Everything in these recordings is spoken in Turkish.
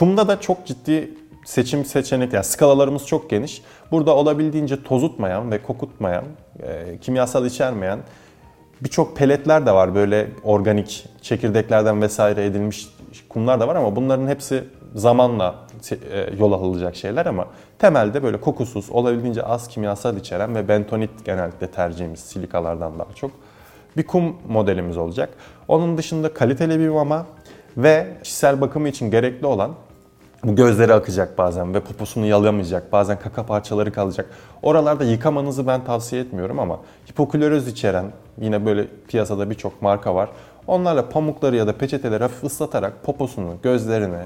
Kumda da çok ciddi seçim seçenekleri, yani skalalarımız çok geniş. Burada olabildiğince tozutmayan ve kokutmayan, kimyasal içermeyen birçok peletler de var. Böyle organik çekirdeklerden vesaire edilmiş kumlar da var ama bunların hepsi zamanla yol alınacak şeyler ama temelde böyle kokusuz, olabildiğince az kimyasal içeren ve bentonit genellikle tercihimiz silikalardan daha çok bir kum modelimiz olacak. Onun dışında kaliteli bir mama ve kişisel bakımı için gerekli olan, bu gözleri akacak bazen ve poposunu yalayamayacak, bazen kaka parçaları kalacak. Oralarda yıkamanızı ben tavsiye etmiyorum ama hipokloröz içeren yine böyle piyasada birçok marka var. Onlarla pamukları ya da peçeteleri hafif ıslatarak poposunu, gözlerini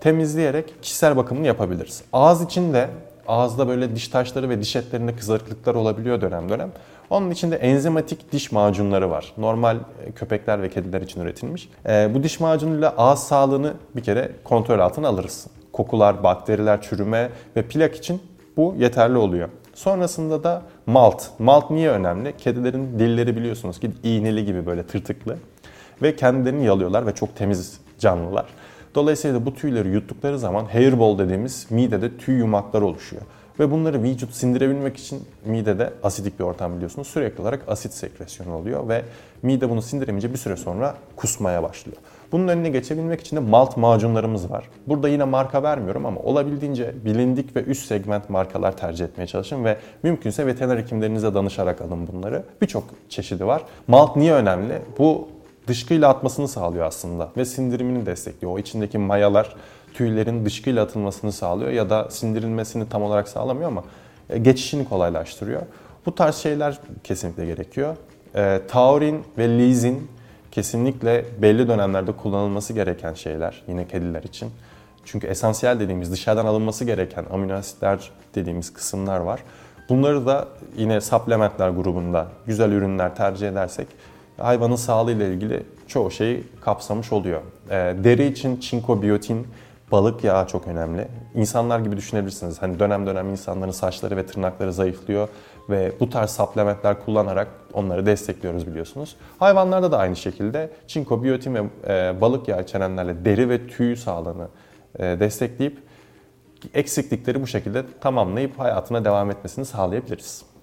temizleyerek kişisel bakımını yapabiliriz. Ağız için de ağızda böyle diş taşları ve diş etlerinde kızarıklıklar olabiliyor dönem dönem. Onun içinde enzimatik diş macunları var. Normal köpekler ve kediler için üretilmiş. Bu diş macunuyla ağız sağlığını bir kere kontrol altına alırız. Kokular, bakteriler, çürüme ve plak için bu yeterli oluyor. Sonrasında da malt. Malt niye önemli? Kedilerin dilleri biliyorsunuz ki iğneli gibi böyle tırtıklı ve kendilerini yalıyorlar ve çok temiz canlılar. Dolayısıyla bu tüyleri yuttukları zaman hairball dediğimiz midede tüy yumakları oluşuyor. Ve bunları vücut sindirebilmek için midede asidik bir ortam biliyorsunuz. Sürekli olarak asit sekresyonu oluyor ve mide bunu sindiremeyince bir süre sonra kusmaya başlıyor. Bunun önüne geçebilmek için de malt macunlarımız var. Burada yine marka vermiyorum ama olabildiğince bilindik ve üst segment markalar tercih etmeye çalışın ve mümkünse veteriner hekimlerinize danışarak alın bunları. Birçok çeşidi var. Malt niye önemli? Bu dışkıyla atmasını sağlıyor aslında ve sindirimini destekliyor. O içindeki mayalar tüylerin dışkıyla atılmasını sağlıyor ya da sindirilmesini tam olarak sağlamıyor ama geçişini kolaylaştırıyor. Bu tarz şeyler kesinlikle gerekiyor. Taurin ve lizin kesinlikle belli dönemlerde kullanılması gereken şeyler yine kediler için. Çünkü esansiyel dediğimiz dışarıdan alınması gereken amino asitler dediğimiz kısımlar var. Bunları da yine supplementler grubunda güzel ürünler tercih edersek hayvanın sağlığıyla ilgili çoğu şeyi kapsamış oluyor. Deri için çinko, biyotin, balık yağı çok önemli. İnsanlar gibi düşünebilirsiniz. Hani dönem dönem insanların saçları ve tırnakları zayıflıyor ve bu tarz supplementler kullanarak onları destekliyoruz biliyorsunuz. Hayvanlarda da aynı şekilde çinko, biyotin ve balık yağı içerenlerle deri ve tüy sağlığını destekleyip eksiklikleri bu şekilde tamamlayıp hayatına devam etmesini sağlayabiliriz.